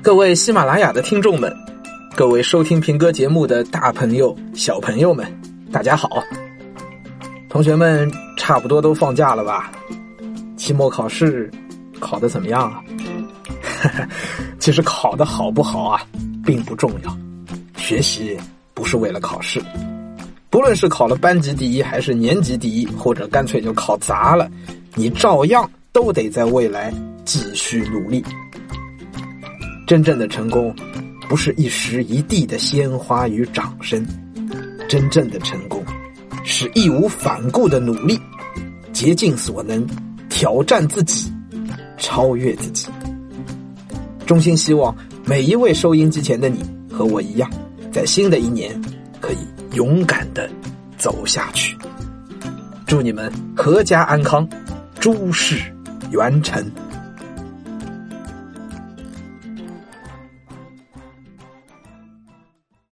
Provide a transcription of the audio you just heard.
各位喜马拉雅的听众们，各位收听平哥节目的大朋友小朋友们，大家好。同学们差不多都放假了吧？期末考试考得怎么样啊？其实考得好不好啊并不重要，学习不是为了考试。不论是考了班级第一还是年级第一，或者干脆就考砸了，你照样都得在未来继续努力。真正的成功不是一时一地的鲜花与掌声，真正的成功是义无反顾的努力，竭尽所能，挑战自己，超越自己。衷心希望每一位收音机前的你和我一样，在新的一年可以勇敢地走下去。祝你们阖家安康，诸事圆成。